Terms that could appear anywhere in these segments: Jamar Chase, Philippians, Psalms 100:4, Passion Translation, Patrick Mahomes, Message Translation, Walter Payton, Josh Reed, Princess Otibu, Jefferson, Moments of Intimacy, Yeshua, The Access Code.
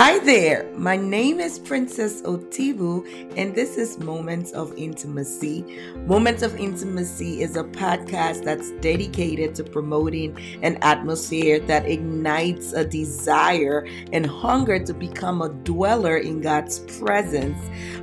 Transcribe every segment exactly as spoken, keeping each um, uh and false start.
Hi there, my name is Princess Otibu, and this is Moments of Intimacy. Moments of Intimacy is a podcast that's dedicated to promoting an atmosphere that ignites a desire and hunger to become a dweller in God's presence.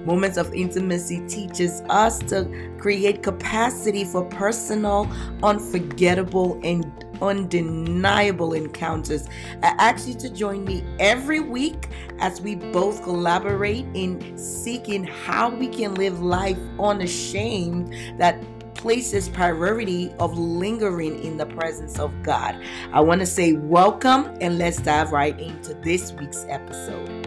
Moments of Intimacy teaches us to create capacity for personal, unforgettable, and undeniable encounters. I ask you to join me every week as we both collaborate in seeking how we can live life unashamed that places priority of lingering in the presence of God. I want to say welcome, and let's dive right into this week's episode.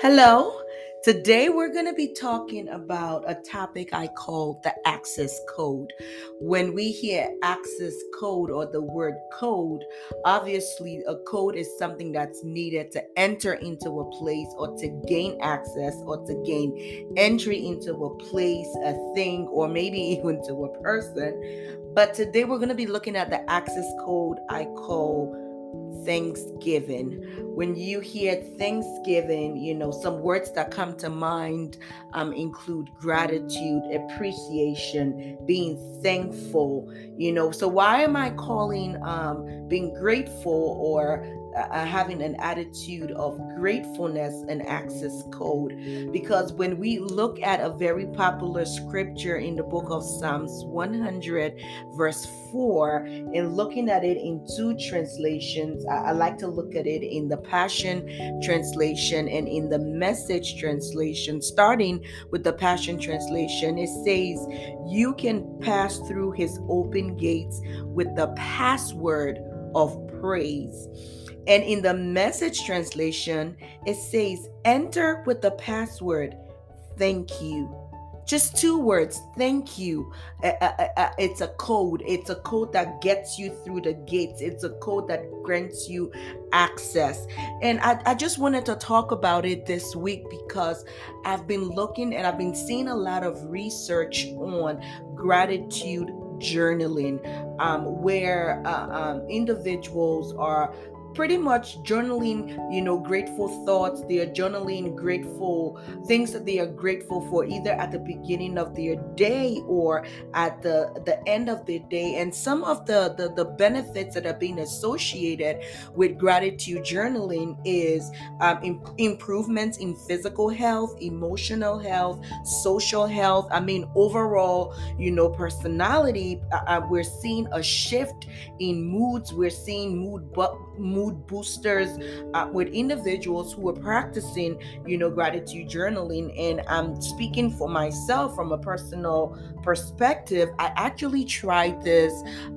Hello, today we're going to be talking about a topic I call the access code. When we hear access code or the word code, obviously a code is something that's needed to enter into a place or to gain access or to gain entry into a place, a thing, or maybe even to a person. But today we're going to be looking at the access code I call Thanksgiving. When you hear Thanksgiving, you know, some words that come to mind um, include gratitude, appreciation, being thankful, you know. So why am I calling um, being grateful or Uh, having an attitude of gratefulness an access code? Because when we look at a very popular scripture in the book of Psalms one hundred verse four, and looking at it in two translations, I, I like to look at it in the Passion Translation and in the Message Translation. Starting with the Passion Translation, it says, "You can pass through his open gates with the password of praise." And in the Message Translation, it says, "Enter with the password, thank you." Just two words, thank you. Uh, uh, uh, it's a code. It's a code that gets you through the gates. It's a code that grants you access. And I, I just wanted to talk about it this week because I've been looking and I've been seeing a lot of research on gratitude journaling, um, where uh, um, individuals are pretty much journaling, you know, grateful thoughts. They are journaling grateful things that they are grateful for, either at the beginning of their day or at the, the end of their day. And some of the, the, the benefits that are being associated with gratitude journaling is um, imp- improvements in physical health, emotional health, social health. I mean, overall, you know, personality. Uh, we're seeing a shift in moods. We're seeing mood but mood boosters uh, with individuals who are practicing, you know, gratitude journaling. And I'm speaking for myself from a personal perspective. I actually tried this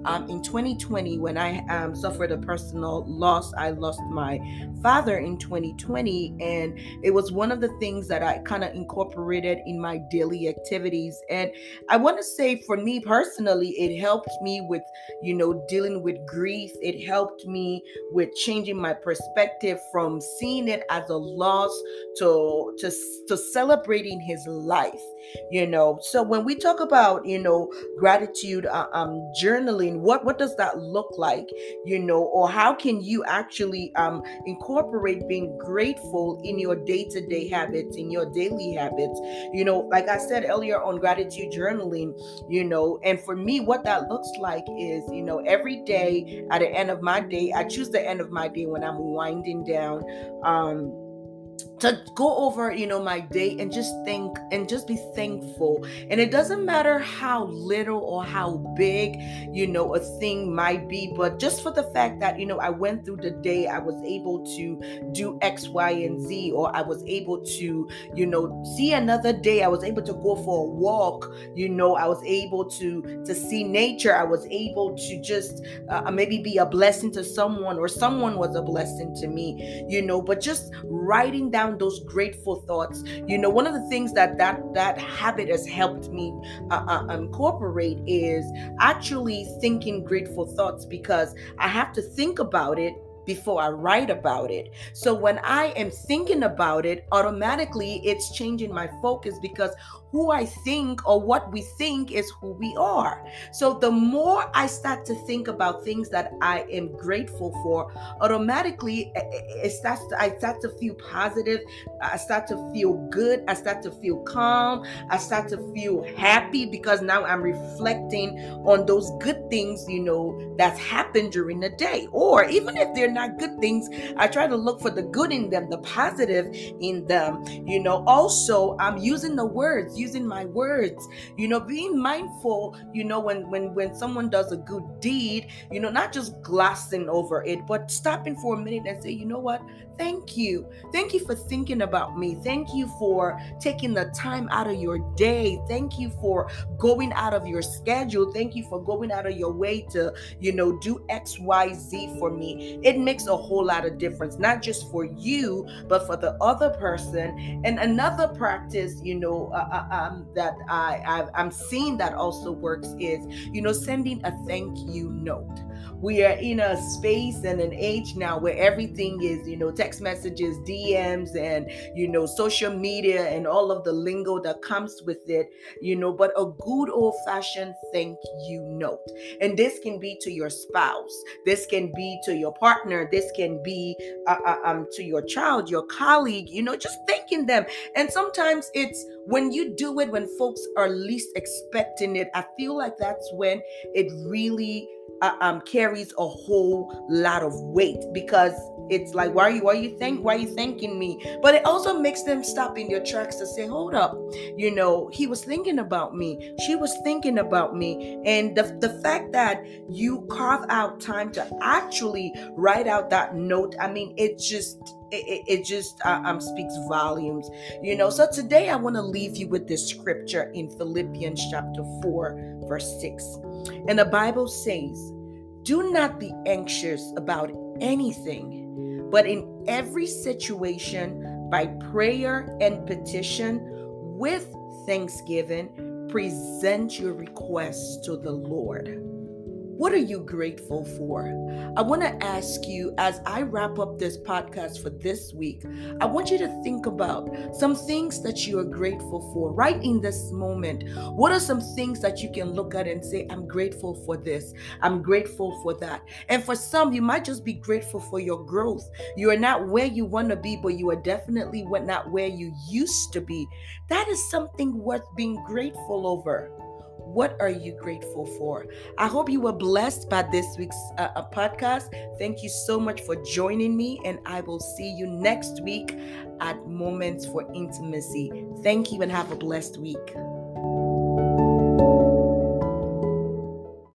um, in twenty twenty when I um, suffered a personal loss. I lost my father in twenty twenty, and it was one of the things that I kind of incorporated in my daily activities. And I want to say for me personally, it helped me with, you know, dealing with grief. It helped me with changing my perspective from seeing it as a loss to, to, to celebrating his life, you know. So when we talk about, you know, gratitude uh, um, journaling, what, what does that look like, you know, or how can you actually um, incorporate being grateful in your day-to-day habits, in your daily habits? You know, like I said earlier on gratitude journaling, you know, and for me, what that looks like is, you know, every day at the end of my day, I choose the end of my day when I'm winding down, um, to go over, you know, my day and just think and just be thankful. And it doesn't matter how little or how big, you know, a thing might be, but just for the fact that, you know, I went through the day, I was able to do X, Y, and Z, or I was able to, you know, see another day. I was able to go for a walk, you know, I was able to, to see nature. I was able to just uh, maybe be a blessing to someone, or someone was a blessing to me, you know. But just writing down those grateful thoughts, you know, one of the things that that that habit has helped me uh, uh, incorporate is actually thinking grateful thoughts, because I have to think about it before I write about it. So when I am thinking about it, automatically it's changing my focus, because who I think or what we think is who we are. So the more I start to think about things that I am grateful for, automatically it starts to, I start to feel positive. I start to feel good. I start to feel calm. I start to feel happy, because now I'm reflecting on those good things, you know, that's happened during the day. Or even if they're not good things, I try to look for the good in them, the positive in them. You know, also I'm using the words, using my words, you know, being mindful, you know, when when when someone does a good deed, you know, not just glossing over it, but stopping for a minute and say, you know what, thank you thank you for thinking about me, thank you for taking the time out of your day, thank you for going out of your schedule, thank you for going out of your way to, you know, do X Y Z for me. It makes a whole lot of difference, not just for you but for the other person. And another practice, you know, uh, Um, that I, I, I'm seeing that also works is, you know, sending a thank you note. We are in a space and an age now where everything is, you know, text messages, D Ms, and, you know, social media and all of the lingo that comes with it, you know, but a good old fashioned thank you note. And this can be to your spouse. This can be to your partner. This can be uh, uh, um, to your child, your colleague, you know, just thanking them. And sometimes it's when you do it when folks are least expecting it. I feel like that's when it really Uh, um, carries a whole lot of weight, because it's like, why are you, why are you thank, why are you thanking me? But it also makes them stop in their tracks to say, hold up, you know, he was thinking about me, she was thinking about me. And the, the fact that you carve out time to actually write out that note, I mean, it just, It, it, it just uh, um, speaks volumes, you know. So today I want to leave you with this scripture in Philippians chapter four, verse six. And the Bible says, do not be anxious about anything, but in every situation, by prayer and petition, with thanksgiving, present your requests to the Lord. What are you grateful for? I want to ask you, as I wrap up this podcast for this week, I want you to think about some things that you are grateful for right in this moment. What are some things that you can look at and say, I'm grateful for this, I'm grateful for that? And for some, you might just be grateful for your growth. You are not where you want to be, but you are definitely not where you used to be. That is something worth being grateful over. What are you grateful for? I hope you were blessed by this week's uh, podcast. Thank you so much for joining me, and I will see you next week at Moments for Intimacy. Thank you and have a blessed week.